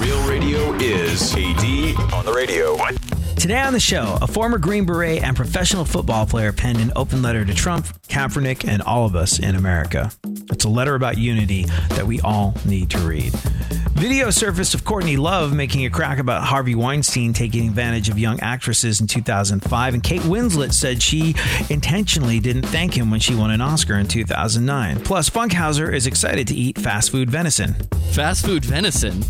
Real radio is AD on the radio. Today on the show, a former Green Beret and professional football player penned an open letter to Trump, Kaepernick, and all of us in America. It's a letter about unity that we all need to read. Video surfaced of Courtney Love making a crack about Harvey Weinstein taking advantage of young actresses in 2005, and Kate Winslet said she intentionally didn't thank him when she won an Oscar in 2009. Plus, Funkhauser is excited to eat fast food venison. Fast food venison?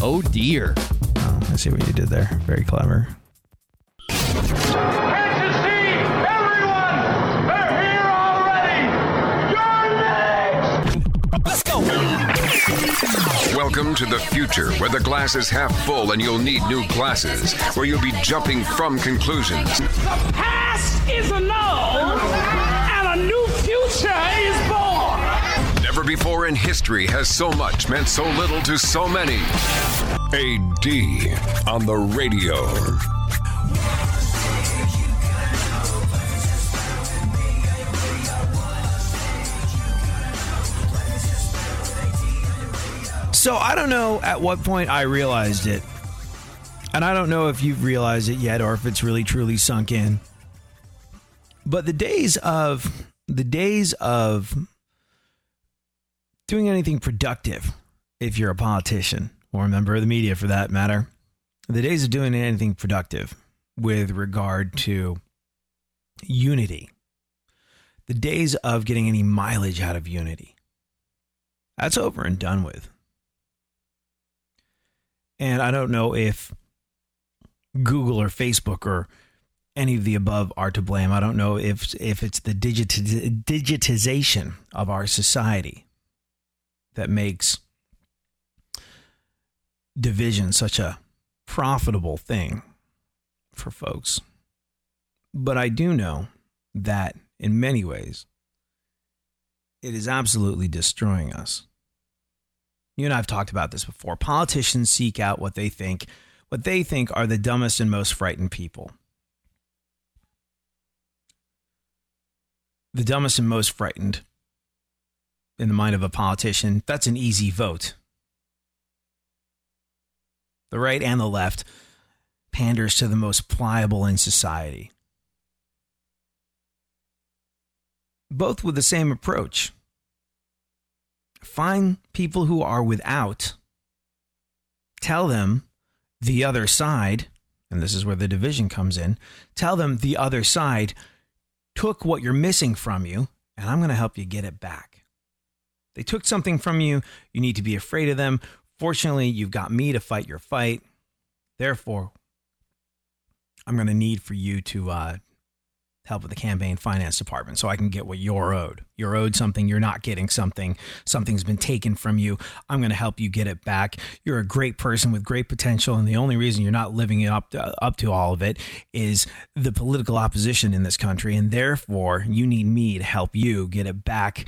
Oh, dear. Oh, I see what you did there. Very clever. Welcome to the future, where the glass is half full and you'll need new glasses, where you'll be jumping from conclusions. The past is a no, and a new future is born. Never before in history has so much meant so little to so many. AD on the radio. So I don't know at what point I realized it, and I don't know if you've realized it yet or if it's really truly sunk in. But the days of doing anything productive, if you're a politician or a member of the media for that matter, the days of doing anything productive with regard to unity, the days of getting any mileage out of unity, that's over and done with. And I don't know if Google or Facebook or any of the above are to blame. I don't know if it's the digitization of our society that makes division such a profitable thing for folks. But I do know that in many ways, it is absolutely destroying us. You and I have talked about this before. Politicians seek out what they think are the dumbest and most frightened people. The dumbest and most frightened in the mind of a politician, that's an easy vote. The right and the left panders to the most pliable in society, both with the same approach. Find people who are without, tell them the other side, and this is where the division comes in, tell them the other side took what you're missing from you, and I'm going to help you get it back. They took something from you, you need to be afraid of them. Fortunately, you've got me to fight your fight. Therefore, I'm going to need for you to help with the campaign finance department so I can get what you're owed. You're owed something. You're not getting something. Something's been taken from you. I'm going to help you get it back. You're a great person with great potential. And the only reason you're not living up to all of it is the political opposition in this country. And therefore you need me to help you get it back.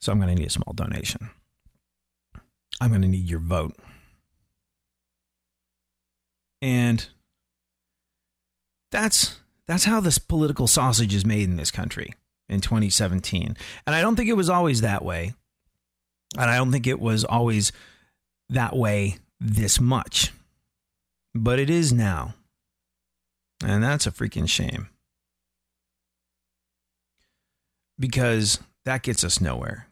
So I'm going to need a small donation. I'm going to need your vote. And that's how this political sausage is made in this country in 2017. And I don't think it was always that way. And I don't think it was always that way this much. But it is now. And that's a freaking shame. Because that gets us nowhere.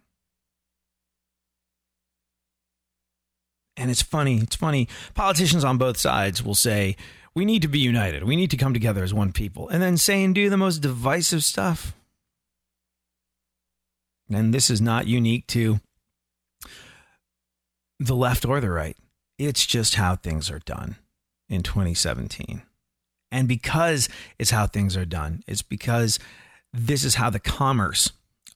And it's funny. It's funny. Politicians on both sides will say, we need to be united. We need to come together as one people. And then say and do the most divisive stuff. And this is not unique to the left or the right. It's just how things are done in 2017. And because it's how things are done, it's because this is how the commerce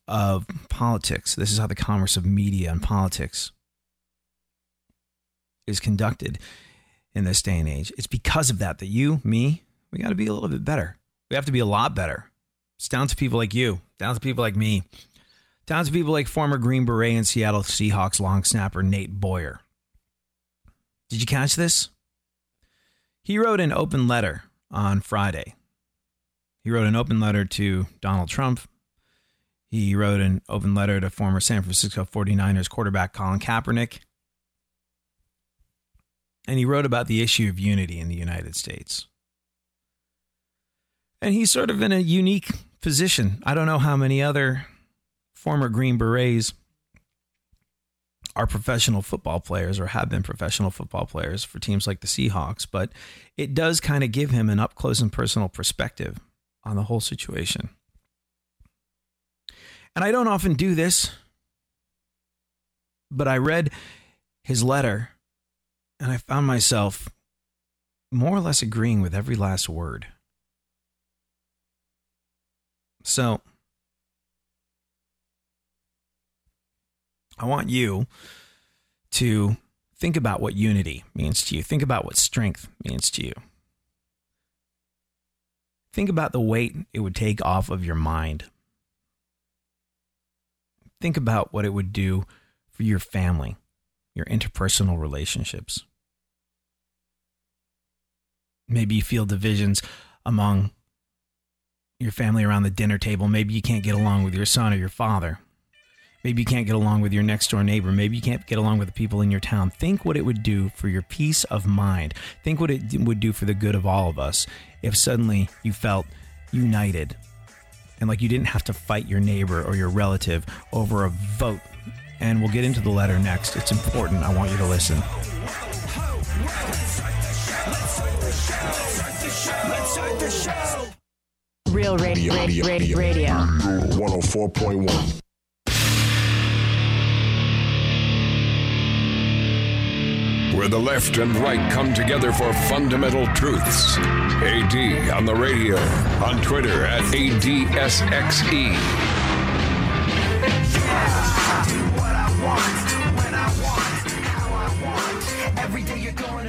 of politics, this is how the commerce of media and politics is conducted in this day and age. It's because of that that you, me, we got to be a little bit better. We have to be a lot better. It's down to people like you, down to people like me, down to people like former Green Beret and Seattle Seahawks long snapper Nate Boyer. Did you catch this? He wrote an open letter on Friday. He wrote an open letter to Donald Trump. He wrote an open letter to former San Francisco 49ers quarterback Colin Kaepernick. And he wrote about the issue of unity in the United States. And he's sort of in a unique position. I don't know how many other former Green Berets are professional football players or have been professional football players for teams like the Seahawks, but it does kind of give him an up close and personal perspective on the whole situation. And I don't often do this, but I read his letter and I found myself more or less agreeing with every last word. So I want you to think about what unity means to you. Think about what strength means to you. Think about the weight it would take off of your mind. Think about what it would do for your family, your interpersonal relationships. Maybe you feel divisions among your family around the dinner table. Maybe you can't get along with your son or your father. Maybe you can't get along with your next door neighbor. Maybe you can't get along with the people in your town. Think what it would do for your peace of mind. Think what it would do for the good of all of us if suddenly you felt united and like you didn't have to fight your neighbor or your relative over a vote. And we'll get into the letter next. It's important. I want you to listen. Real Radio. Radio. 104.1. Where the left and right come together for fundamental truths. AD on the radio, on Twitter at ADSXE.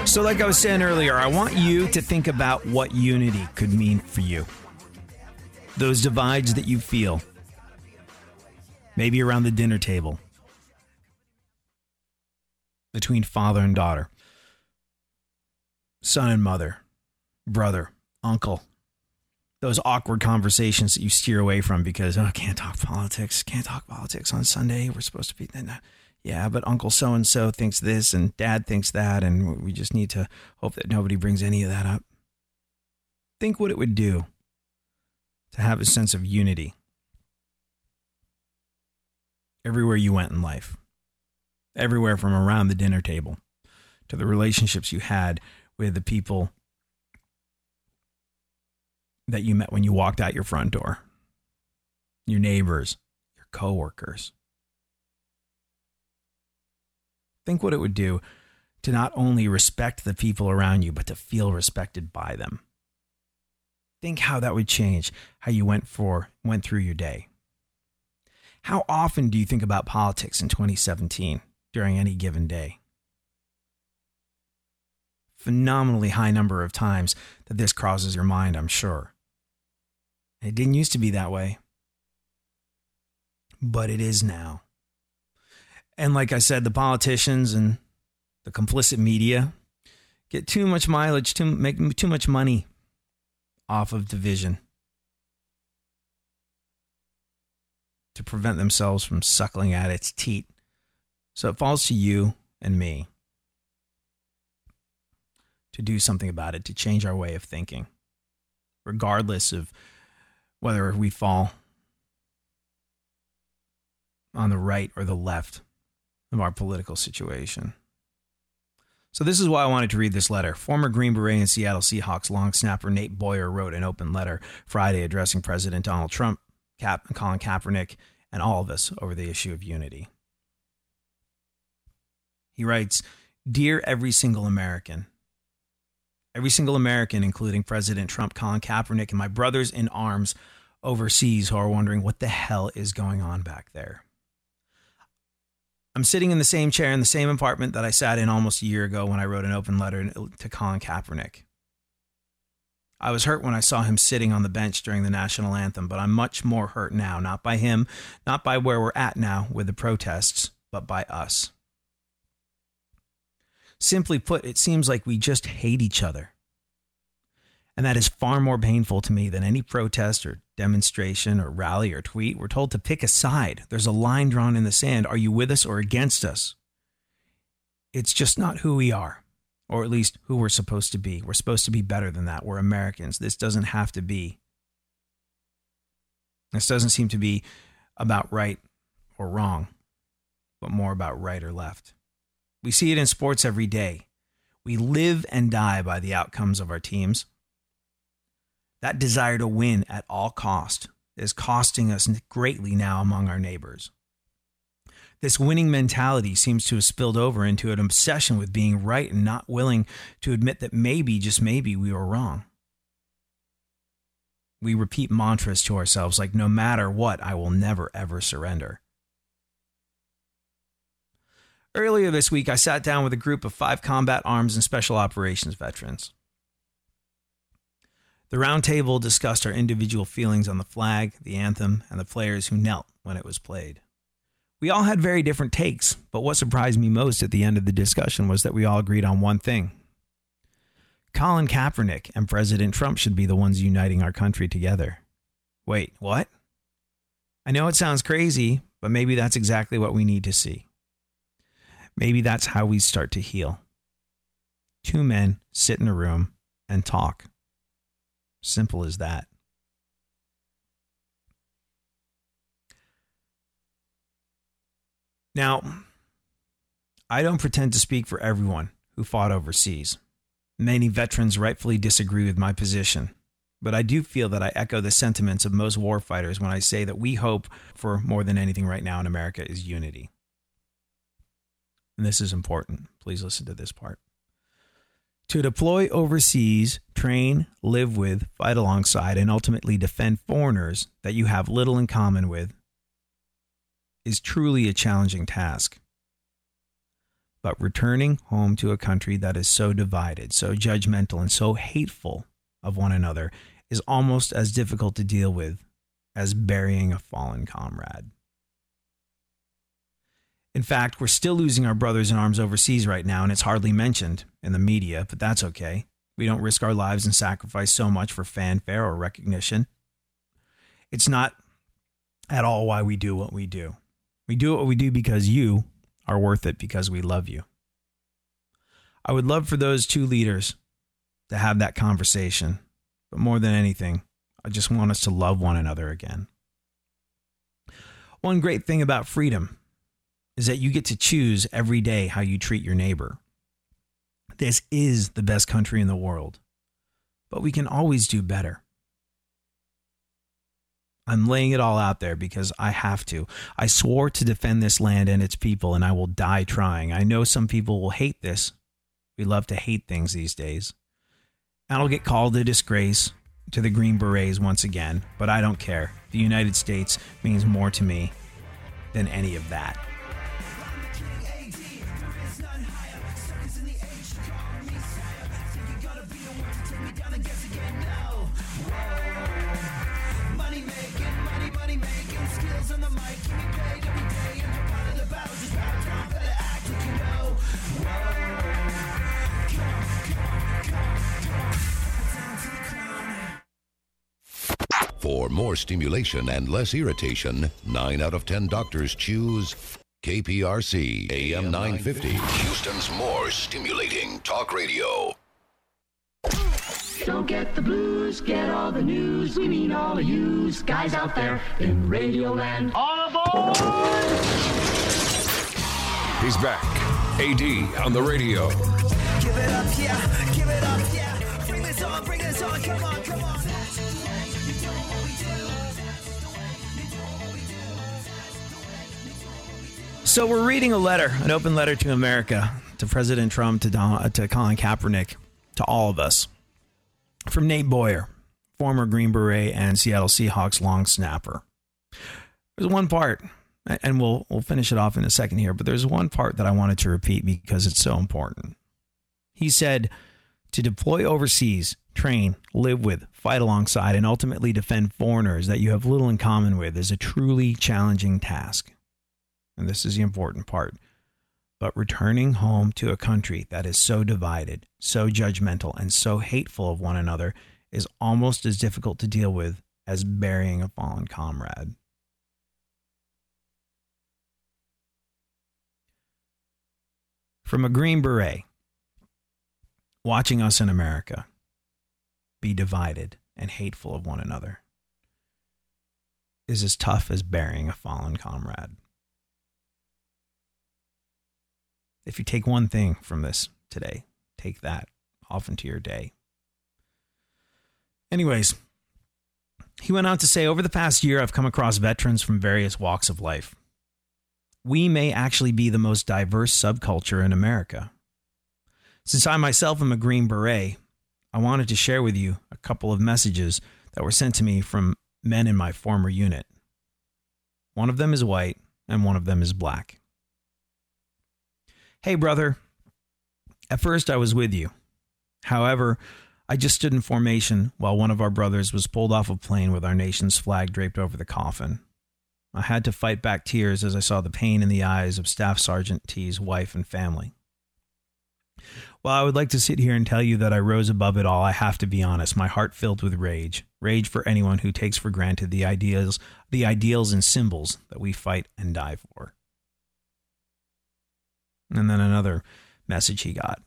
So like I was saying earlier, I want you to think about what unity could mean for you. Those divides that you feel. Maybe around the dinner table. Between father and daughter. Son and mother. Brother. Uncle. Those awkward conversations that you steer away from because, oh, can't talk politics on Sunday. We're supposed to be, yeah, but Uncle so-and-so thinks this and Dad thinks that, and we just need to hope that nobody brings any of that up. Think what it would do to have a sense of unity everywhere you went in life, everywhere from around the dinner table to the relationships you had with the people that you met when you walked out your front door, your neighbors, your coworkers. Think what it would do to not only respect the people around you, but to feel respected by them. Think how that would change how you went through your day. How often do you think about politics in 2017 during any given day? Phenomenally high number of times that this crosses your mind, I'm sure. It didn't used to be that way, but it is now. And like I said, the politicians and the complicit media get too much mileage, to make too much money off of division to prevent themselves from suckling at its teat. So it falls to you and me to do something about it, to change our way of thinking, regardless of whether we fall on the right or the left of our political situation. So this is why I wanted to read this letter. Former Green Beret and Seattle Seahawks long snapper Nate Boyer wrote an open letter Friday addressing President Donald Trump, Colin Kaepernick, and all of us over the issue of unity. He writes, "Dear every single American, including President Trump, Colin Kaepernick, and my brothers in arms overseas who are wondering what the hell is going on back there. I'm sitting in the same chair in the same apartment that I sat in almost a year ago when I wrote an open letter to Colin Kaepernick. I was hurt when I saw him sitting on the bench during the national anthem, but I'm much more hurt now, not by him, not by where we're at now with the protests, but by us. Simply put, it seems like we just hate each other. And that is far more painful to me than any protest or demonstration or rally or tweet. We're told to pick a side. There's a line drawn in the sand. Are you with us or against us? It's just not who we are, or at least who we're supposed to be. We're supposed to be better than that. We're Americans. This doesn't have to be. This doesn't seem to be about right or wrong, but more about right or left. We see it in sports every day. We live and die by the outcomes of our teams. That desire to win at all cost is costing us greatly now among our neighbors. This winning mentality seems to have spilled over into an obsession with being right and not willing to admit that maybe, just maybe, we were wrong. We repeat mantras to ourselves like, no matter what, I will never, ever surrender. Earlier this week, I sat down with a group of 5 combat arms and special operations veterans. The roundtable discussed our individual feelings on the flag, the anthem, and the players who knelt when it was played. We all had very different takes, but what surprised me most at the end of the discussion was that we all agreed on one thing. Colin Kaepernick and President Trump should be the ones uniting our country together. Wait, what? I know it sounds crazy, but maybe that's exactly what we need to see. Maybe that's how we start to heal. 2 men sit in a room and talk. Simple as that." Now, I don't pretend to speak for everyone who fought overseas. Many veterans rightfully disagree with my position, but I do feel that I echo the sentiments of most warfighters when I say that we hope for more than anything right now in America is unity. And this is important. Please listen to this part. To deploy overseas, train, live with, fight alongside, and ultimately defend foreigners that you have little in common with is truly a challenging task. But returning home to a country that is so divided, so judgmental, and so hateful of one another is almost as difficult to deal with as burying a fallen comrade. In fact, we're still losing our brothers in arms overseas right now, and it's hardly mentioned in the media, but that's okay. We don't risk our lives and sacrifice so much for fanfare or recognition. It's not at all why we do what we do. We do what we do because you are worth it, because we love you. I would love for those 2 leaders to have that conversation, but more than anything, I just want us to love one another again. One great thing about freedom is that you get to choose every day how you treat your neighbor. This is the best country in the world, but we can always do better. I'm laying it all out there because I have to. I swore to defend this land and its people, and I will die trying. I know some people will hate this. We love to hate things these days. And I'll get called a disgrace to the Green Berets once again, but I don't care. The United States means more to me than any of that. For more stimulation and less irritation, 9 out of 10 doctors choose KPRC AM 950. Houston's more stimulating talk radio. Don't get the blues, get all the news. We mean all of you guys out there in Radio Land. All aboard! He's back. AD on the radio. So we're reading a letter, an open letter to America, to President Trump, to Colin Kaepernick, to all of us, from Nate Boyer, former Green Beret and Seattle Seahawks long snapper. There's one part, and we'll finish it off in a second here, but there's one part that I wanted to repeat because it's so important. He said, to deploy overseas, train, live with, fight alongside, and ultimately defend foreigners that you have little in common with is a truly challenging task. And this is the important part. But returning home to a country that is so divided, so judgmental, and so hateful of one another is almost as difficult to deal with as burying a fallen comrade. From a Green Beret, watching us in America be divided and hateful of one another is as tough as burying a fallen comrade. If you take one thing from this today, take that off into your day. Anyways, he went on to say, over the past year, I've come across veterans from various walks of life. We may actually be the most diverse subculture in America. Since I myself am a Green Beret, I wanted to share with you a couple of messages that were sent to me from men in my former unit. One of them is white and one of them is black. Hey, brother, at first I was with you. However, I just stood in formation while one of our brothers was pulled off a plane with our nation's flag draped over the coffin. I had to fight back tears as I saw the pain in the eyes of Staff Sergeant T's wife and family. While I would like to sit here and tell you that I rose above it all, I have to be honest, my heart filled with rage. Rage for anyone who takes for granted the ideals and symbols that we fight and die for. And then another message he got.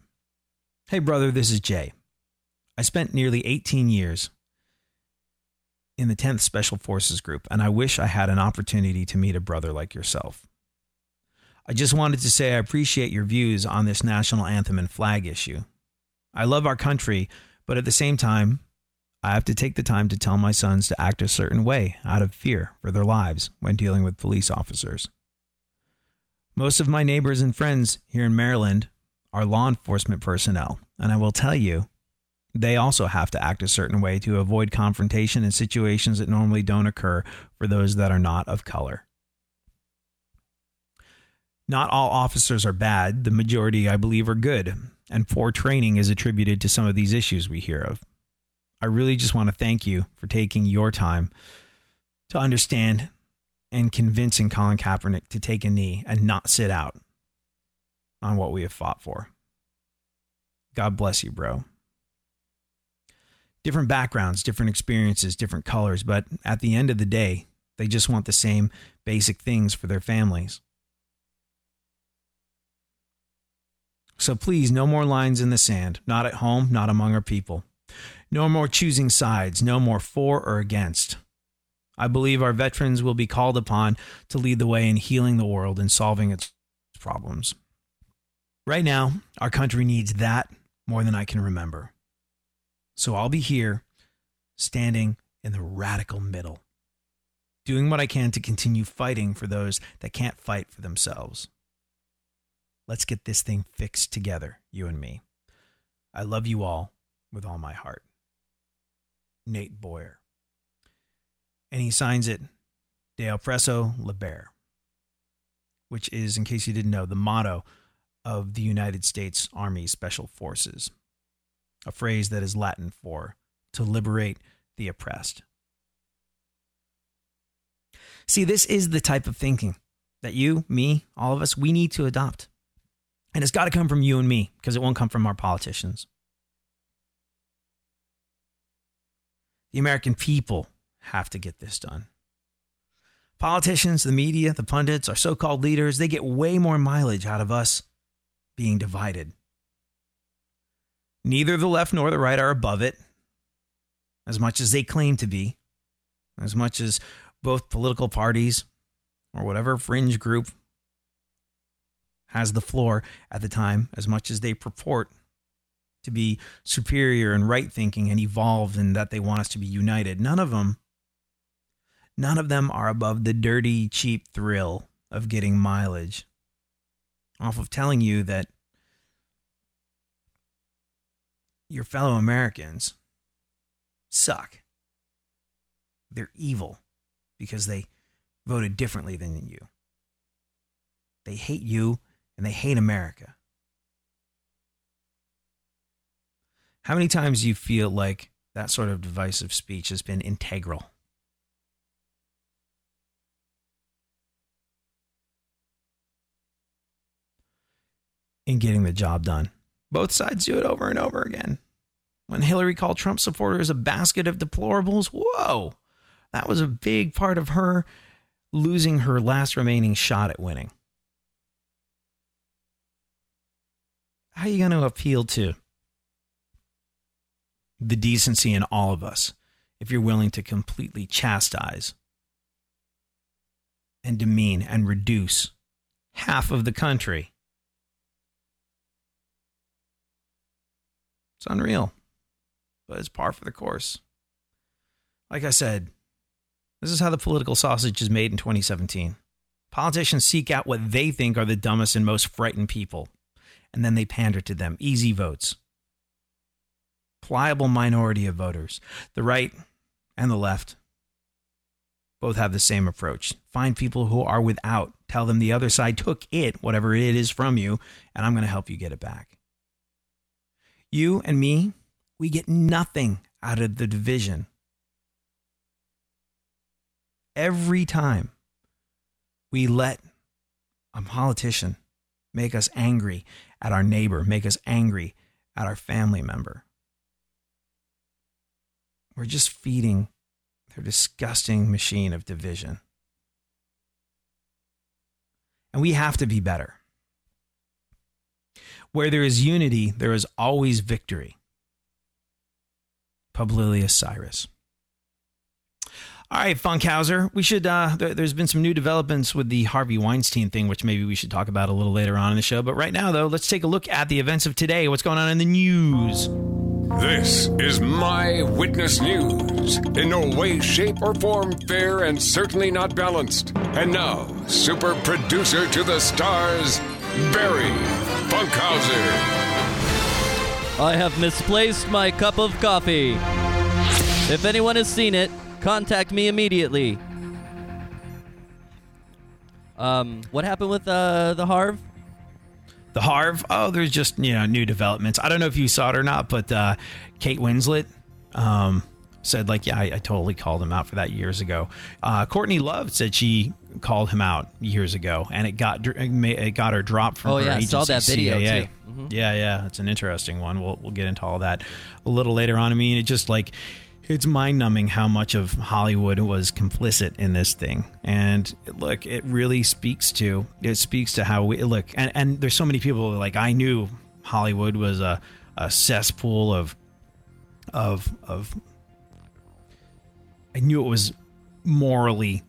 Hey, brother, this is Jay. I spent nearly 18 years in the 10th Special Forces Group, and I wish I had an opportunity to meet a brother like yourself. I just wanted to say I appreciate your views on this national anthem and flag issue. I love our country, but at the same time, I have to take the time to tell my sons to act a certain way out of fear for their lives when dealing with police officers. Most of my neighbors and friends here in Maryland are law enforcement personnel, and I will tell you, they also have to act a certain way to avoid confrontation in situations that normally don't occur for those that are not of color. Not all officers are bad. The majority, I believe, are good, and poor training is attributed to some of these issues we hear of. I really just want to thank you for taking your time to understand and convincing Colin Kaepernick to take a knee and not sit out on what we have fought for. God bless you, bro. Different backgrounds, different experiences, different colors, but at the end of the day, they just want the same basic things for their families. So please, no more lines in the sand, not at home, not among our people. No more choosing sides, no more for or against. I believe our veterans will be called upon to lead the way in healing the world and solving its problems. Right now, our country needs that more than I can remember. So I'll be here, standing in the radical middle, doing what I can to continue fighting for those that can't fight for themselves. Let's get this thing fixed together, you and me. I love you all with all my heart. Nate Boyer. And he signs it, De Oppresso Liber, which is, in case you didn't know, the motto of the United States Army Special Forces, a phrase that is Latin for to liberate the oppressed. See, this is the type of thinking that you, me, all of us, we need to adopt. And it's got to come from you and me, because it won't come from our politicians. The American people have to get this done. Politicians, the media, the pundits, our so-called leaders, they get way more mileage out of us being divided. Neither the left nor the right are above it, as much as they claim to be, as much as both political parties or whatever fringe group has the floor at the time, as much as they purport to be superior and right-thinking and evolved and that they want us to be united. None of them are above the dirty, cheap thrill of getting mileage off of telling you that your fellow Americans suck. They're evil because they voted differently than you. They hate you and they hate America. How many times do you feel like that sort of divisive speech has been integral? In getting the job done. Both sides do it over and over again. When Hillary called Trump supporters a basket of deplorables, whoa, that was a big part of her losing her last remaining shot at winning. How are you going to appeal to the decency in all of us if you're willing to completely chastise and demean and reduce half of the country? It's unreal, but it's par for the course. Like I said, this is how the political sausage is made in 2017. Politicians seek out what they think are the dumbest and most frightened people, and then they pander to them. Easy votes. Pliable minority of voters. The right and the left both have the same approach. Find people who are without. Tell them the other side took it, whatever it is from you, and I'm going to help you get it back. You and me, we get nothing out of the division. Every time we let a politician make us angry at our neighbor, make us angry at our family member, we're just feeding their disgusting machine of division. And we have to be better. Where there is unity, there is always victory. Publilius Cyrus. All right, Funkhauser, we should, there's been some new developments with the Harvey Weinstein thing, which maybe we should talk about a little later on in the show. But right now, though, let's take a look at the events of today. What's going on in the news? This is My Witness News. In no way, shape, or form fair and certainly not balanced. And now, super producer to the stars, Barry Funkhauser. I have misplaced my cup of coffee. If anyone has seen it, contact me immediately. What happened with the Harv? The Harv? Oh, there's just, new developments. I don't know if you saw it or not, but Kate Winslet said, I totally called him out for that years ago. Courtney Love said she called him out years ago, and it got her dropped from her agency, CAA. Oh, yeah, I saw that video, too. Mm-hmm. Yeah, it's an interesting one. We'll get into all that a little later on. I mean, it just, it's mind-numbing how much of Hollywood was complicit in this thing. And look, it really speaks to how we look. And there's so many people who are I knew Hollywood was a cesspool of I knew it was morally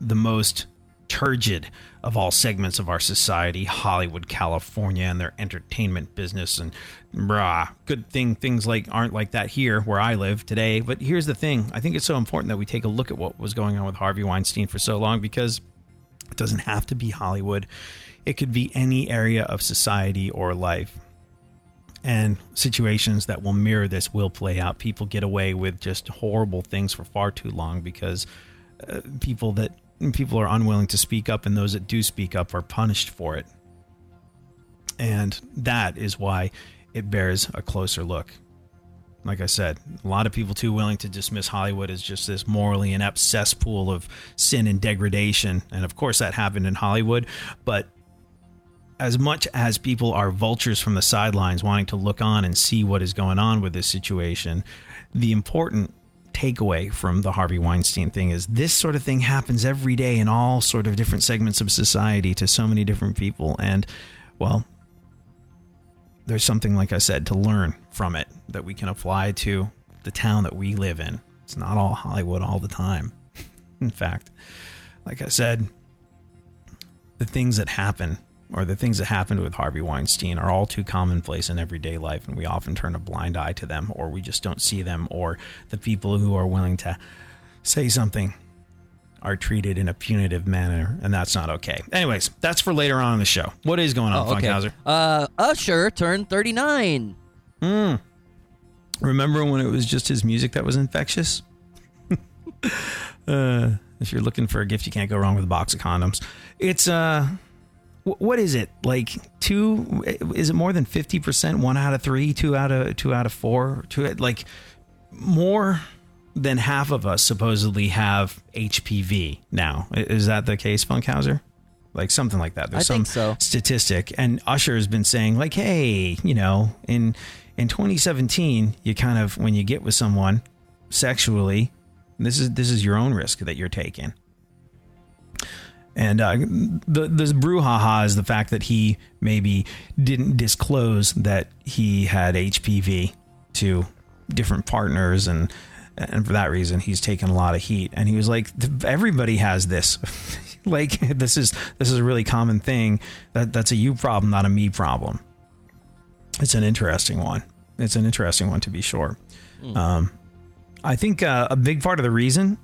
the most turgid of all segments of our society, Hollywood, California, and their entertainment business, and good thing things aren't like that here where I live today. But here's the thing. I think it's so important that we take a look at what was going on with Harvey Weinstein for so long, because it doesn't have to be Hollywood. It could be any area of society or life. And situations that will mirror this will play out. People get away with just horrible things for far too long because people are unwilling to speak up, and those that do speak up are punished for it. And that is why it bears a closer look. Like I said, a lot of people too willing to dismiss Hollywood as just this morally inept cesspool of sin and degradation. And of course that happened in Hollywood, but as much as people are vultures from the sidelines wanting to look on and see what is going on with this situation, the important takeaway from the Harvey Weinstein thing is this sort of thing happens every day in all sort of different segments of society to so many different people. And well, there's something, like I said, to learn from it that we can apply to the town that we live in. It's not all Hollywood all the time. In fact, like I said, the things that happened with Harvey Weinstein are all too commonplace in everyday life, and we often turn a blind eye to them, or we just don't see them, or the people who are willing to say something are treated in a punitive manner, and that's not okay. Anyways, that's for later on in the show. What is going on, Funkhauser? Usher turned 39. Remember when it was just his music that was infectious? If you're looking for a gift, you can't go wrong with a box of condoms. It's, what is it? Like two, is it more than 50%? One out of three, two out of four, like more than half of us supposedly have HPV now. Is that the case, Funkhauser? Like something like that. There's some statistic. And Usher has been saying like, hey, you know, in 2017, you kind of, when you get with someone sexually, this is your own risk that you're taking. And this brouhaha is the fact that he maybe didn't disclose that he had HPV to different partners. And for that reason, he's taken a lot of heat. And he was like, everybody has this. Like, this is a really common thing. That's a you problem, not a me problem. It's an interesting one. It's an interesting one, to be sure. I think a big part of the reason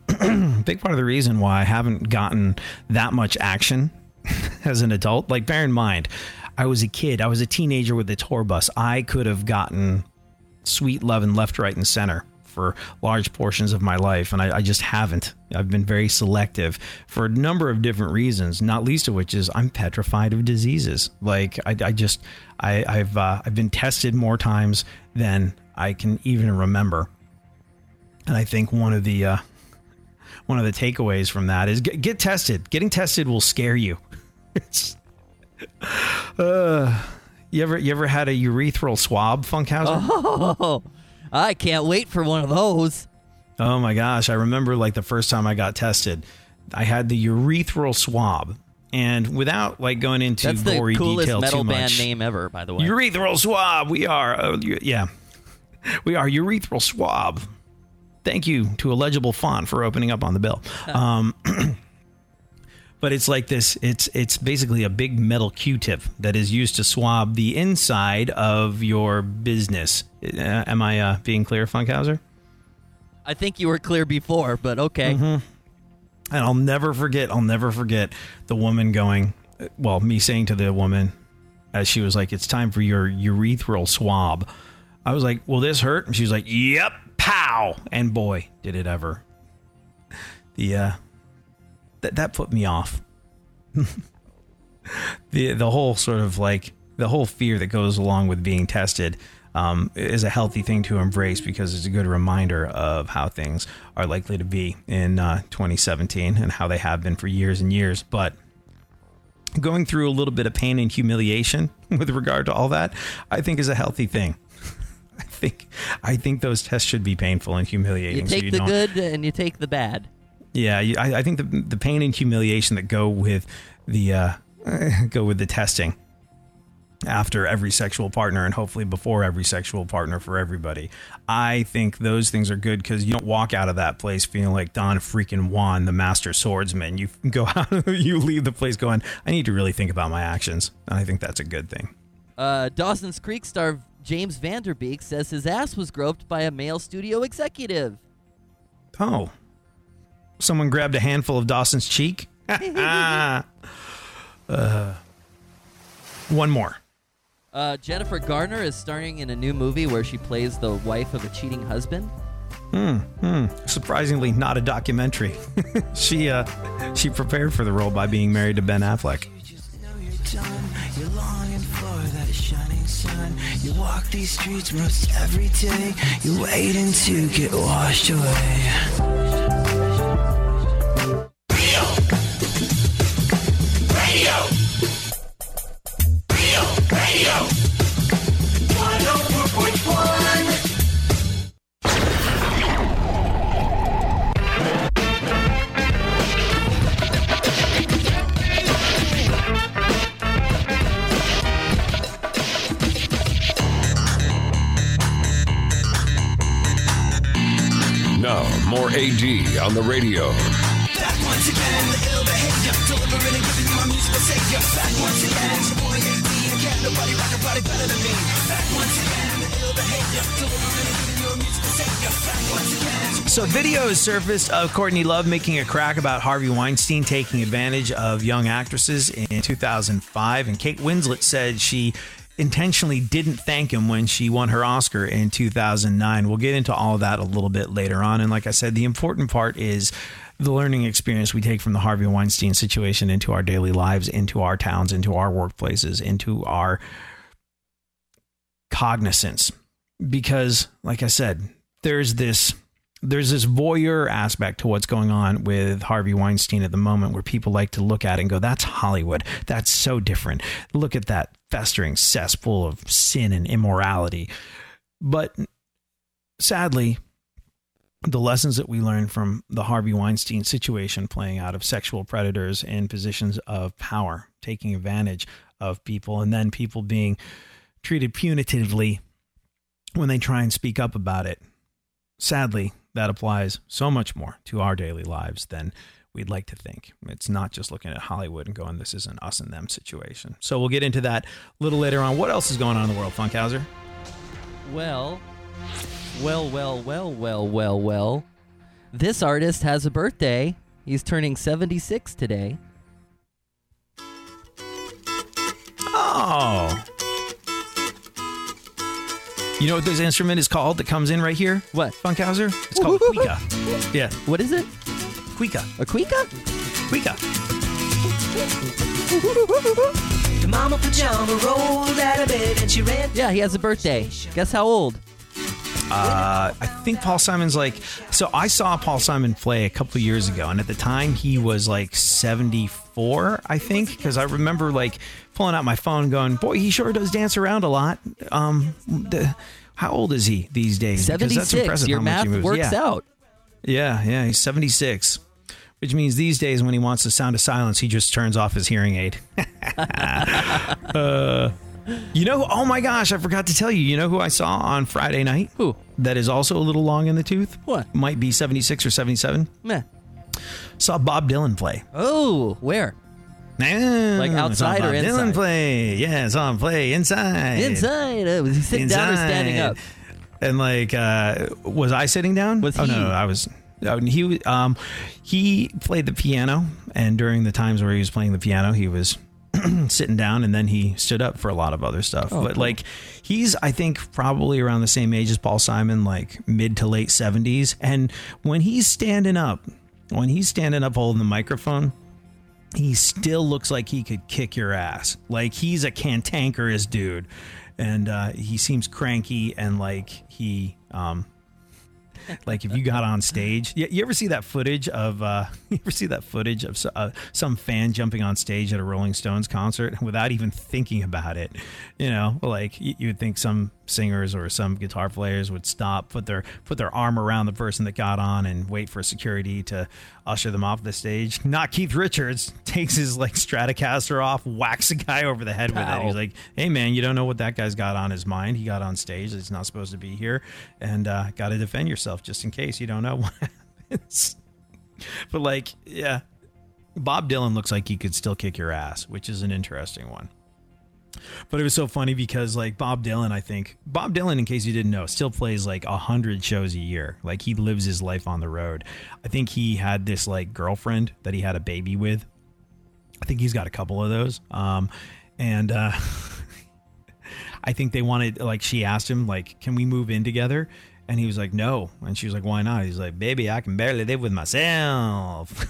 why I haven't gotten that much action as an adult, like, bear in mind, I was a kid. I was a teenager with a tour bus. I could have gotten sweet love and left, right, and center for large portions of my life. And I just haven't. I've been very selective for a number of different reasons, not least of which is I'm petrified of diseases. Like I've been tested more times than I can even remember. And I think one of the takeaways from that is get tested. Getting tested will scare you. You ever had a urethral swab, Funkhauser? Oh. I can't wait for one of those. Oh, my gosh. I remember like the first time I got tested, I had the urethral swab. And without like going into gory detail too much. That's the coolest metal band name ever, by the way. Urethral swab. We are urethral swab. Thank you to Illegible Font for opening up on the bill. But it's like this. It's basically a big metal Q-tip that is used to swab the inside of your business. Am I being clear, Funkhauser? I think you were clear before, but okay. Mm-hmm. And I'll never forget the woman going, well, me saying to the woman as she was like, it's time for your urethral swab. I was like, will this hurt? And she was like, yep, pow. And boy, did it ever. That put me off. The whole sort of like the whole fear that goes along with being tested is a healthy thing to embrace because it's a good reminder of how things are likely to be in 2017 and how they have been for years and years. But going through a little bit of pain and humiliation with regard to all that, I think is a healthy thing. I think those tests should be painful and humiliating. You take the good and you take the bad. Yeah, I think the pain and humiliation that go with the testing after every sexual partner and hopefully before every sexual partner for everybody. I think those things are good because you don't walk out of that place feeling like Don freaking Juan, the master swordsman. You go out, you leave the place going, I need to really think about my actions. And I think that's a good thing. Dawson's Creek star James Vanderbeek says his ass was groped by a male studio executive. Oh. Someone grabbed a handful of Dawson's cheek. One more. Jennifer Garner is starring in a new movie where she plays the wife of a cheating husband. Surprisingly, not a documentary. She prepared for the role by being married to Ben Affleck. You're longing for that shining sun. You walk these streets most every day. You're waiting to get washed away. Now, more AD on the radio. Back once again, the ill behavior, delivering and giving my musical savior. Back once again, it's your boy AD, and can't nobody rock a body better than me. Back once again, the ill behavior, delivering and giving your musical savior. Back once again, So videos surfaced of Courtney Love making a crack about Harvey Weinstein taking advantage of young actresses in 2005. And Kate Winslet said she intentionally didn't thank him when she won her Oscar in 2009. We'll get into all of that a little bit later on. And like I said, the important part is the learning experience we take from the Harvey Weinstein situation into our daily lives, into our towns, into our workplaces, into our cognizance. Because, like I said, there's this voyeur aspect to what's going on with Harvey Weinstein at the moment, where people like to look at it and go, that's Hollywood. That's so different. Look at that festering cesspool of sin and immorality. But sadly, the lessons that we learn from the Harvey Weinstein situation playing out of sexual predators in positions of power, taking advantage of people, and then people being treated punitively when they try and speak up about it. Sadly, that applies so much more to our daily lives than we'd like to think. It's not just looking at Hollywood and going, this is an us and them situation. So we'll get into that a little later on. What else is going on in the world, Funkhauser? Well. This artist has a birthday. He's turning 76 today. Oh. You know what this instrument is called that comes in right here? What? Funkhauser? It's called a cuica. Yeah. What is it? Cuica. A cuica? Cuica. The mama pajama rolled out of bed and she ran. Yeah, he has a birthday. Guess how old? I think Paul Simon's like... So I saw Paul Simon play a couple of years ago, and at the time he was like 74, I think, because I remember like pulling out my phone going, boy, he sure does dance around a lot. How old is he these days? 76. That's impressive. Your how math much he moves. Works yeah. out. Yeah, he's 76, which means these days when he wants the sound of silence, he just turns off his hearing aid. You know, oh my gosh, I forgot to tell you. You know who I saw on Friday night? Who? That is also a little long in the tooth. What? Might be 76 or 77. Meh. Saw Bob Dylan play. Oh, where? Like outside or inside? Dylan play. Yeah, saw him play inside. Inside. Was he sitting down or standing up? And like, was I sitting down? Was he? Oh, no, I was... He played the piano, and during the times where he was playing the piano, he was... sitting down, and then he stood up for a lot of other stuff. Oh, but like he's, I think, probably around the same age as Paul Simon, like mid to late 70s. And when he's standing up holding the microphone, he still looks like he could kick your ass. Like he's a cantankerous dude, and he seems cranky, and like he like if you got on stage, you ever see that footage of some fan jumping on stage at a Rolling Stones concert without even thinking about it? You know, like you would think some singers or some guitar players would stop, put their arm around the person that got on, and wait for security to usher them off the stage. Not Keith Richards. Takes his like Stratocaster off, whacks a guy over the head with it. He's like, hey man, you don't know what that guy's got on his mind. He got on stage. He's not supposed to be here, and got to defend yourself just in case you don't know what happens. But like, yeah, Bob Dylan looks like he could still kick your ass, which is an interesting one. But it was so funny because like Bob Dylan, in case you didn't know, still plays like 100 shows a year. Like he lives his life on the road. I think he had this like girlfriend that he had a baby with. I think he's got a couple of those. I think they wanted, like, she asked him like, can we move in together? And he was like, no. And she was like, why not? He's like, baby, I can barely live with myself.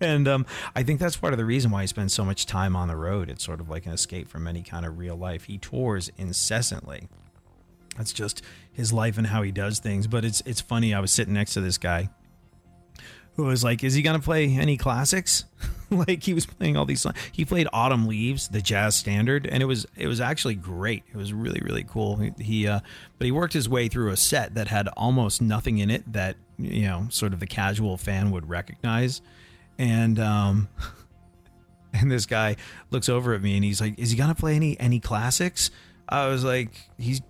And I think that's part of the reason why he spends so much time on the road. It's sort of like an escape from any kind of real life. He tours incessantly. That's just his life and how he does things. But it's funny. I was sitting next to this guy who was like, is he going to play any classics? Like he was playing all these songs. He played Autumn Leaves, the jazz standard, and it was actually great. It was really, really cool. But he worked his way through a set that had almost nothing in it that, you know, sort of the casual fan would recognize. And this guy looks over at me and he's like, is he going to play any classics? I was like, he's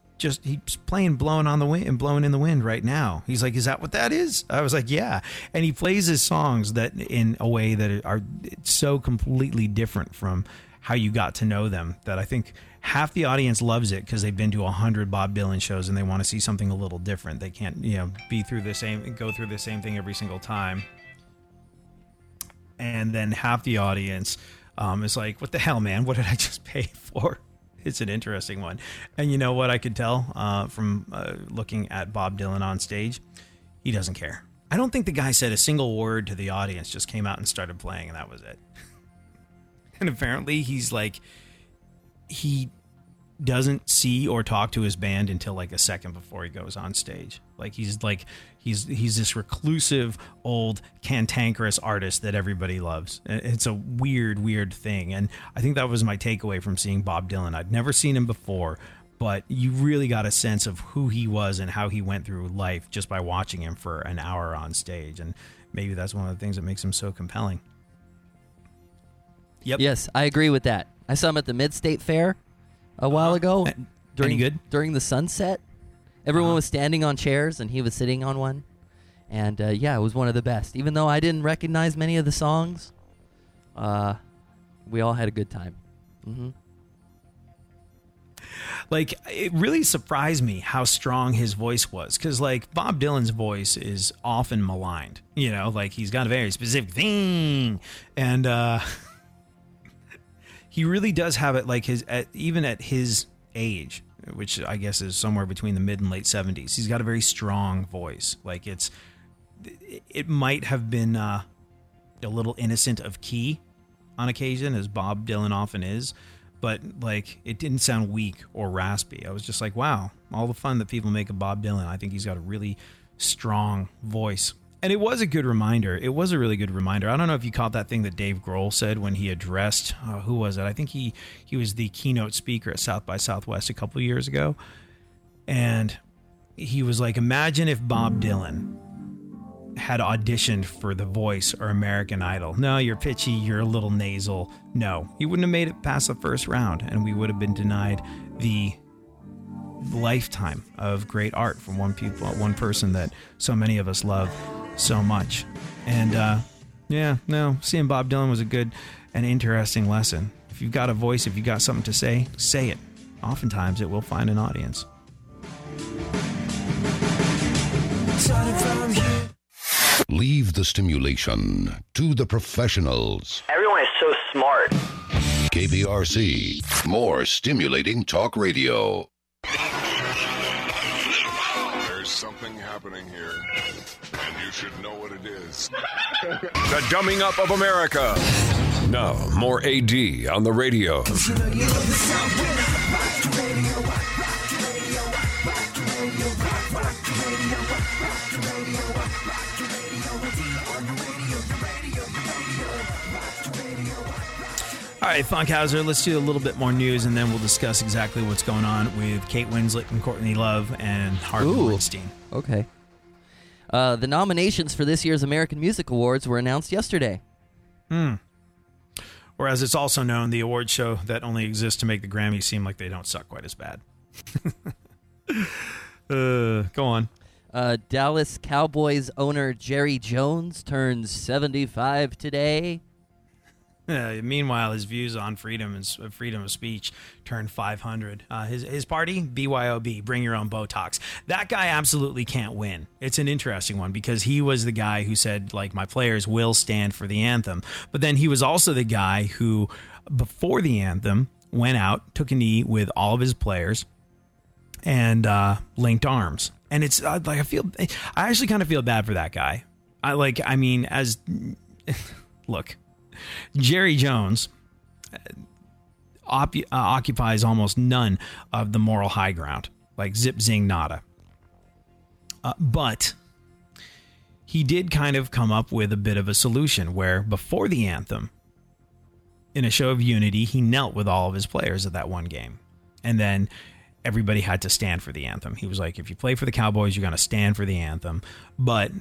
playing Blowing on the Wind and Blowing in the Wind right now. He's like, is that what that is? I was like, yeah. And he plays his songs that in a way that are so completely different from how you got to know them, that I think half the audience loves it because they've been to 100 Bob Dylan shows and they want to see something a little different. They can't, you know, go through the same thing every single time. And then half the audience is like, what the hell, man? What did I just pay for? It's an interesting one. And you know what I could tell from looking at Bob Dylan on stage? He doesn't care. I don't think the guy said a single word to the audience, just came out and started playing, and that was it. And apparently he's like, he doesn't see or talk to his band until like a second before he goes on stage. Like, he's this reclusive, old, cantankerous artist that everybody loves. It's a weird, weird thing. And I think that was my takeaway from seeing Bob Dylan. I'd never seen him before, but you really got a sense of who he was and how he went through life just by watching him for an hour on stage. And maybe that's one of the things that makes him so compelling. Yep. Yes, I agree with that. I saw him at the Mid-State Fair a while ago. During the sunset. Everyone was standing on chairs, and he was sitting on one. And, yeah, it was one of the best. Even though I didn't recognize many of the songs, we all had a good time. Mm-hmm. Like, it really surprised me how strong his voice was, because like Bob Dylan's voice is often maligned, you know, like he's got a very specific thing, and he really does have it. Like even at his age, which I guess is somewhere between the mid and late 70s, he's got a very strong voice. Like it might have been a little innocent of key on occasion, as Bob Dylan often is. But, like, it didn't sound weak or raspy. I was just like, wow, all the fun that people make of Bob Dylan. I think he's got a really strong voice. And it was a good reminder. It was a really good reminder. I don't know if you caught that thing that Dave Grohl said when he addressed, who was it? I think he was the keynote speaker at South by Southwest a couple years ago. And he was like, imagine if Bob Dylan had auditioned for The Voice or American Idol. No, you're pitchy, you're a little nasal. No, he wouldn't have made it past the first round, and we would have been denied the lifetime of great art from one person that so many of us love so much. And seeing Bob Dylan was a good and interesting lesson. If you've got a voice, if you've got something to say, say it. Oftentimes it will find an audience. Leave the stimulation to the professionals. Everyone is so smart. KPRC, more stimulating talk radio. There's something happening here, and you should know what it is. The dumbing up of America. Now, more AD on the radio. All right, Funkhauser, let's do a little bit more news, and then we'll discuss exactly what's going on with Kate Winslet and Courtney Love and Harvey Weinstein. Okay. The nominations for this year's American Music Awards were announced yesterday. Or as it's also known, the award show that only exists to make the Grammys seem like they don't suck quite as bad. Go on. Dallas Cowboys owner Jerry Jones turns 75 today. Meanwhile, his views on freedom and freedom of speech turned 500. His party, BYOB, bring your own Botox. That guy absolutely can't win. It's an interesting one because he was the guy who said, like, my players will stand for the anthem. But then he was also the guy who, before the anthem, went out, took a knee with all of his players, and linked arms. And it's like I actually kind of feel bad for that guy. Look. Jerry Jones occupies almost none of the moral high ground, like zip, zing, nada. But he did kind of come up with a bit of a solution where before the anthem, in a show of unity, he knelt with all of his players at that one game. And then everybody had to stand for the anthem. He was like, if you play for the Cowboys, you're going to stand for the anthem. But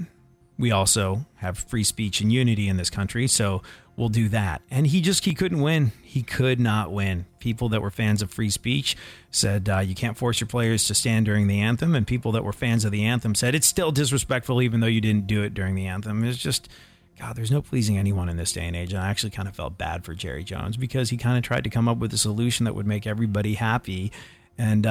we also have free speech and unity in this country, so we'll do that. And he couldn't win. He could not win. People that were fans of free speech said, you can't force your players to stand during the anthem. And people that were fans of the anthem said, it's still disrespectful even though you didn't do it during the anthem. It's just God, there's no pleasing anyone in this day and age. And I actually kind of felt bad for Jerry Jones because he kind of tried to come up with a solution that would make everybody happy. And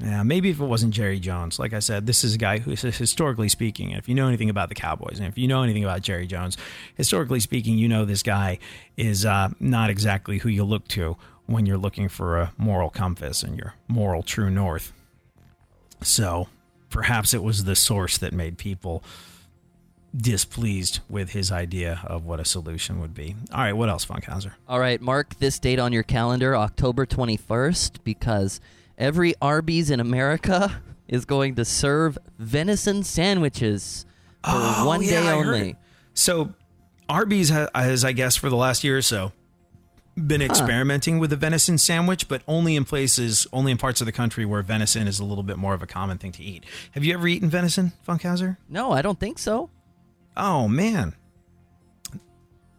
yeah, maybe if it wasn't Jerry Jones, like I said, this is a guy who, historically speaking, if you know anything about the Cowboys and if you know anything about Jerry Jones, historically speaking, you know this guy is not exactly who you look to when you're looking for a moral compass and your moral true north. So perhaps it was the source that made people displeased with his idea of what a solution would be. All right, what else, Funkhauser? All right, mark this date on your calendar, October 21st, because every Arby's in America is going to serve venison sandwiches for one day only. So Arby's has, I guess, for the last year or so, been experimenting with a venison sandwich, but only in parts of the country where venison is a little bit more of a common thing to eat. Have you ever eaten venison, Funkhauser? No, I don't think so. Oh, man.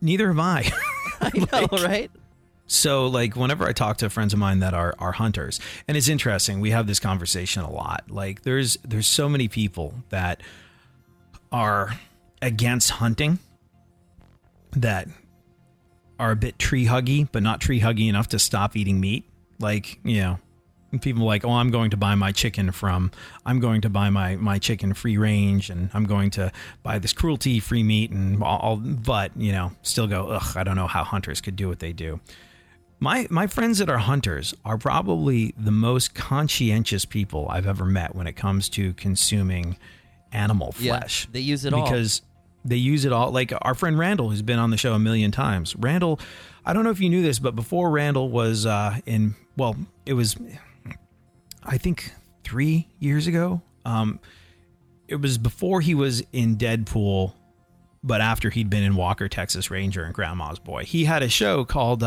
Neither have I. I know, right? So, like, whenever I talk to friends of mine that are hunters, and it's interesting, we have this conversation a lot. Like, there's so many people that are against hunting that are a bit tree huggy, but not tree huggy enough to stop eating meat. Like, you know, people like, oh, I'm going to buy my chicken my chicken free range, and I'm going to buy this cruelty free meat, and all, but, you know, still go, ugh, I don't know how hunters could do what they do. My friends that are hunters are probably the most conscientious people I've ever met when it comes to consuming animal flesh. Yeah, they use it all. Because they use it all. Like our friend Randall, who's been on the show a million times. Randall, I don't know if you knew this, but before Randall was it was, I think, 3 years ago. It was before he was in Deadpool, but after he'd been in Walker, Texas Ranger and Grandma's Boy. He had a show called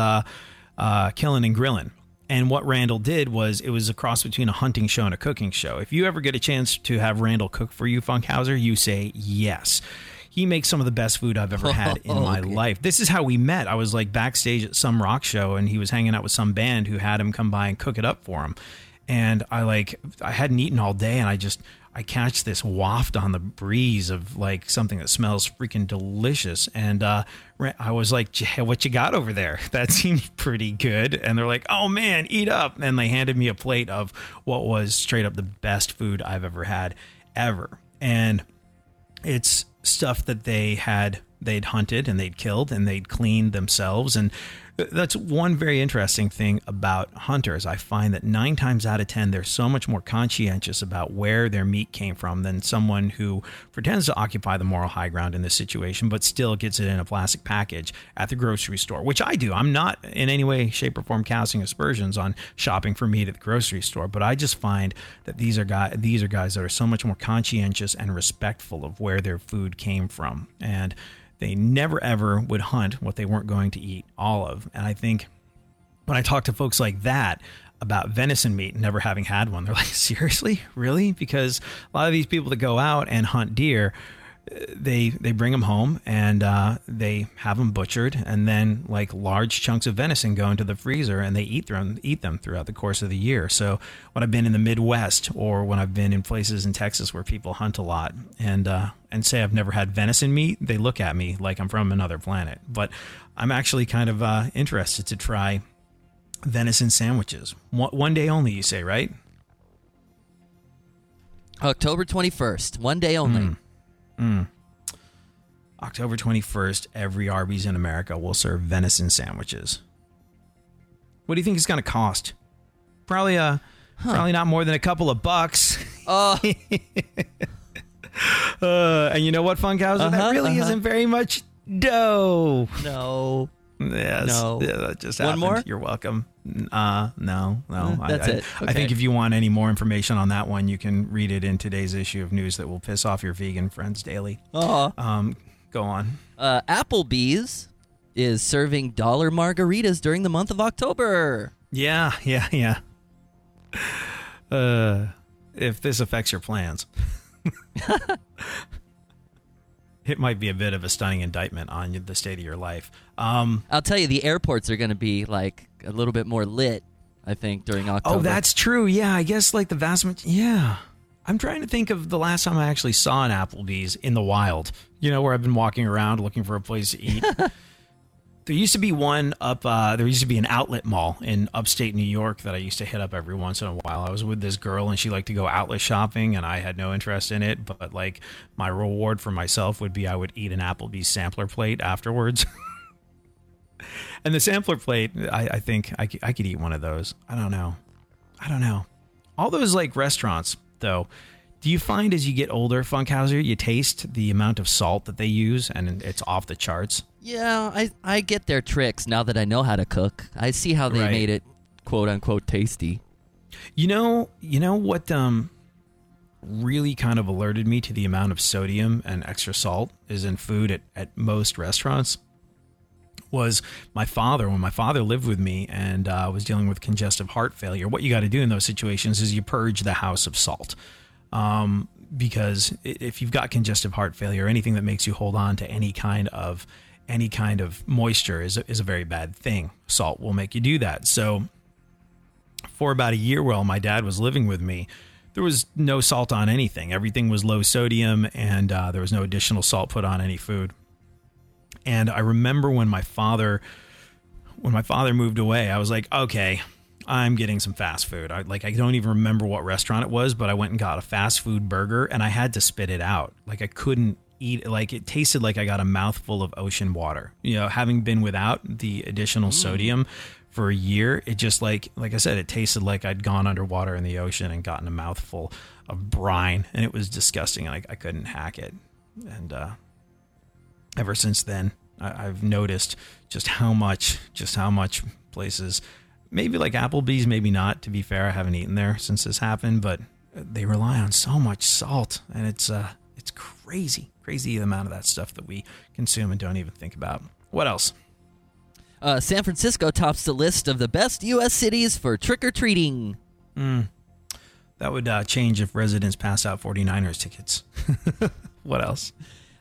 Killin' and Grillin'. And what Randall did was, it was a cross between a hunting show and a cooking show. If you ever get a chance to have Randall cook for you, Funkhauser, you say yes. He makes some of the best food I've ever had in my life. This is how we met. I was like backstage at some rock show, and he was hanging out with some band who had him come by and cook it up for him. And I hadn't eaten all day, and I catch this waft on the breeze of like something that smells freaking delicious. And I was like, what you got over there? That seems pretty good. And they're like, oh man, eat up. And they handed me a plate of what was straight up the best food I've ever had ever. And it's stuff that they'd hunted and they'd killed and they'd cleaned themselves. And that's one very interesting thing about hunters. I find that 9 times out of 10, they're so much more conscientious about where their meat came from than someone who pretends to occupy the moral high ground in this situation, but still gets it in a plastic package at the grocery store, which I do. I'm not in any way, shape, or form casting aspersions on shopping for meat at the grocery store, but I just find that these are guys that are so much more conscientious and respectful of where their food came from. And they never, ever would hunt what they weren't going to eat all of. And I think when I talk to folks like that about venison meat, never having had one, they're like, seriously? Really? Because a lot of these people that go out and hunt deer, they bring them home and they have them butchered. And then like large chunks of venison go into the freezer and they eat them throughout the course of the year. So when I've been in the Midwest or when I've been in places in Texas where people hunt a lot and say I've never had venison meat, they look at me like I'm from another planet. But I'm actually kind of interested to try venison sandwiches. One day only, you say, right? October 21st, one day only. October 21st, every Arby's in America will serve venison sandwiches. What do you think it's going to cost? Probably not more than a couple of bucks. And you know what, Funkhauser? That really isn't very much dough. No. Yes. No. Yeah, that just happened. One more? You're welcome. No. That's it. Okay. I think if you want any more information on that one, you can read it in today's issue of news that will piss off your vegan friends daily. Go on. Applebee's is serving dollar margaritas during the month of October. Yeah. If this affects your plans. It might be a bit of a stunning indictment on the state of your life. I'll tell you, the airports are going to be like a little bit more lit, I think, during October. Oh, that's true. Yeah, I guess like the vast majority. Yeah. I'm trying to think of the last time I actually saw an Applebee's in the wild, you know, where I've been walking around looking for a place to eat. There used to be one up, there used to be an outlet mall in upstate New York that I used to hit up every once in a while. I was with this girl and she liked to go outlet shopping and I had no interest in it. But like my reward for myself would be I would eat an Applebee's sampler plate afterwards. And the sampler plate, I think I could eat one of those. I don't know. All those like restaurants, though, do you find as you get older, Funkhauser, you taste the amount of salt that they use and it's off the charts? Yeah, I get their tricks now that I know how to cook. I see how they made it, quote unquote, tasty. You know what really kind of alerted me to the amount of sodium and extra salt is in food at most restaurants? Was my father, when my father lived with me and was dealing with congestive heart failure, what you got to do in those situations is you purge the house of salt. Because if you've got congestive heart failure, anything that makes you hold on to any kind of moisture is a very bad thing. Salt will make you do that. So for about a year while my dad was living with me, there was no salt on anything. Everything was low sodium and there was no additional salt put on any food. And I remember when my father moved away, I was like, okay, I'm getting some fast food. I don't even remember what restaurant it was, but I went and got a fast food burger and I had to spit it out. Like I couldn't eat, like it tasted like I got a mouthful of ocean water, you know, having been without the additional sodium for a year. It just like I said, it tasted like I'd gone underwater in the ocean and gotten a mouthful of brine and it was disgusting. And I couldn't hack it. And, ever since then, I've noticed just how much places, maybe like Applebee's, maybe not. To be fair, I haven't eaten there since this happened, but they rely on so much salt, and it's crazy the amount of that stuff that we consume and don't even think about. What else? San Francisco tops the list of the best U.S. cities for trick or treating. That would change if residents pass out 49ers tickets. What else?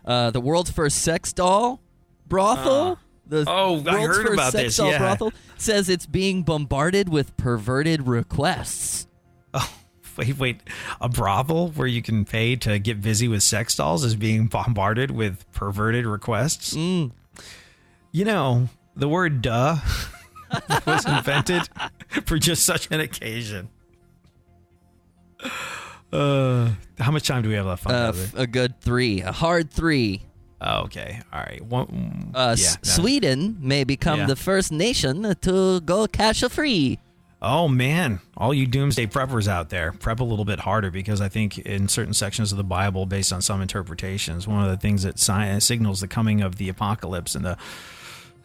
The world's first sex doll brothel. I heard about this. Yeah. Brothel says it's being bombarded with perverted requests. Oh, wait. A brothel where you can pay to get busy with sex dolls is being bombarded with perverted requests? You know, the word duh was invented for just such an occasion. How much time do we have left? A good three. A hard three. Oh, okay. All right. Sweden may become the first nation to go cash-free. Oh, man. All you doomsday preppers out there, prep a little bit harder because I think in certain sections of the Bible, based on some interpretations, one of the things that signals the coming of the apocalypse and the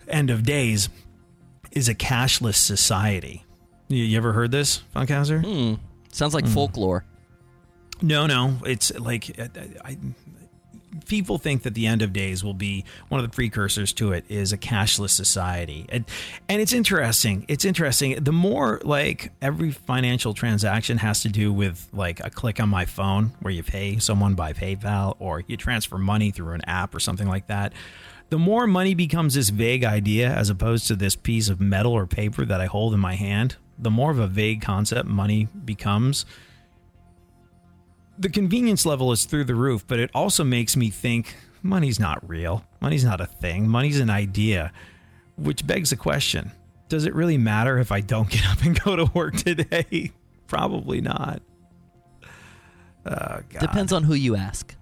end of days is a cashless society. You ever heard this, Funkhauser? Sounds like folklore. No. It's like people think that the end of days will be one of the precursors to it is a cashless society. And it's interesting. The more like every financial transaction has to do with like a click on my phone where you pay someone by PayPal or you transfer money through an app or something like that. The more money becomes this vague idea as opposed to this piece of metal or paper that I hold in my hand, the more of a vague concept money becomes. The convenience level is through the roof, but it also makes me think money's not real. Money's not a thing. Money's an idea, which begs the question, does it really matter if I don't get up and go to work today? Probably not. God. Depends on who you ask.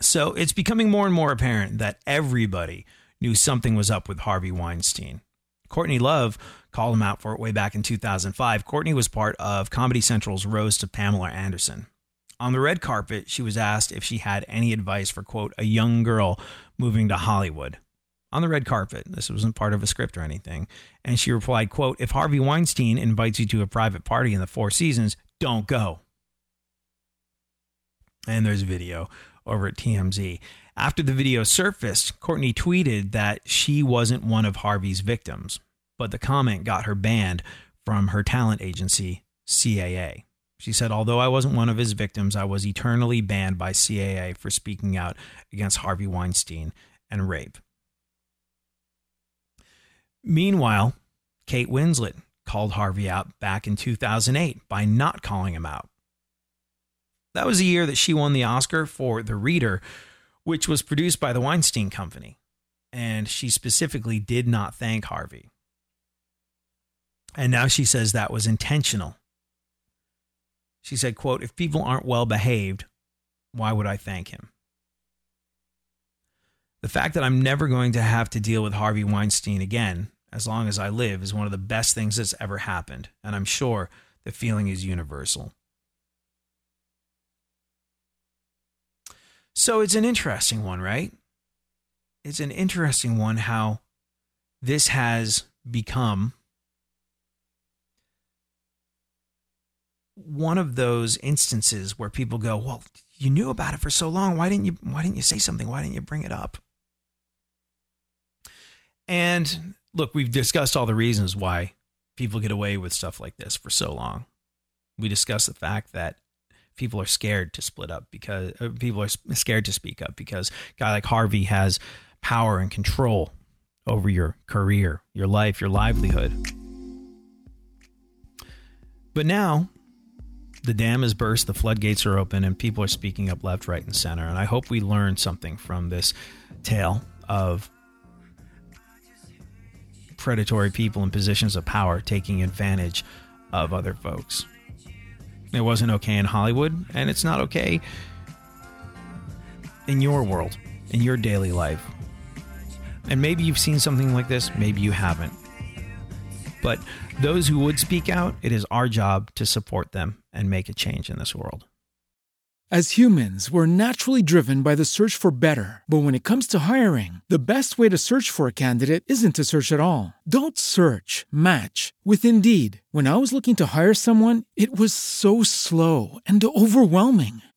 So it's becoming more and more apparent that everybody knew something was up with Harvey Weinstein. Courtney Love called him out for it way back in 2005. Courtney was part of Comedy Central's Roast to Pamela Anderson. On the red carpet, she was asked if she had any advice for, quote, a young girl moving to Hollywood. On the red carpet, this wasn't part of a script or anything. And she replied, quote, if Harvey Weinstein invites you to a private party in the Four Seasons, don't go. And there's video over at TMZ. After the video surfaced, Courtney tweeted that she wasn't one of Harvey's victims. But the comment got her banned from her talent agency, CAA. She said, although I wasn't one of his victims, I was eternally banned by CAA for speaking out against Harvey Weinstein and rape. Meanwhile, Kate Winslet called Harvey out back in 2008 by not calling him out. That was the year that she won the Oscar for The Reader, which was produced by the Weinstein Company. And she specifically did not thank Harvey. And now she says that was intentional. She said, quote, "If people aren't well behaved, why would I thank him?" The fact that I'm never going to have to deal with Harvey Weinstein again, as long as I live, is one of the best things that's ever happened. And I'm sure the feeling is universal. So it's an interesting one, right? It's an interesting one how this has become one of those instances where people go, well, you knew about it for so long. Why didn't you say something? Why didn't you bring it up? And look, we've discussed all the reasons why people get away with stuff like this for so long. We discussed the fact that people are scared to split up because people are scared to speak up because a guy like Harvey has power and control over your career, your life, your livelihood. But now the dam has burst, the floodgates are open, and people are speaking up left, right, and center. And I hope we learn something from this tale of predatory people in positions of power taking advantage of other folks. It wasn't okay in Hollywood, and it's not okay in your world, in your daily life. And maybe you've seen something like this, maybe you haven't. But those who would speak out, it is our job to support them and make a change in this world. As humans, we're naturally driven by the search for better. But when it comes to hiring, the best way to search for a candidate isn't to search at all. Don't search, match with Indeed. When I was looking to hire someone, it was so slow and overwhelming.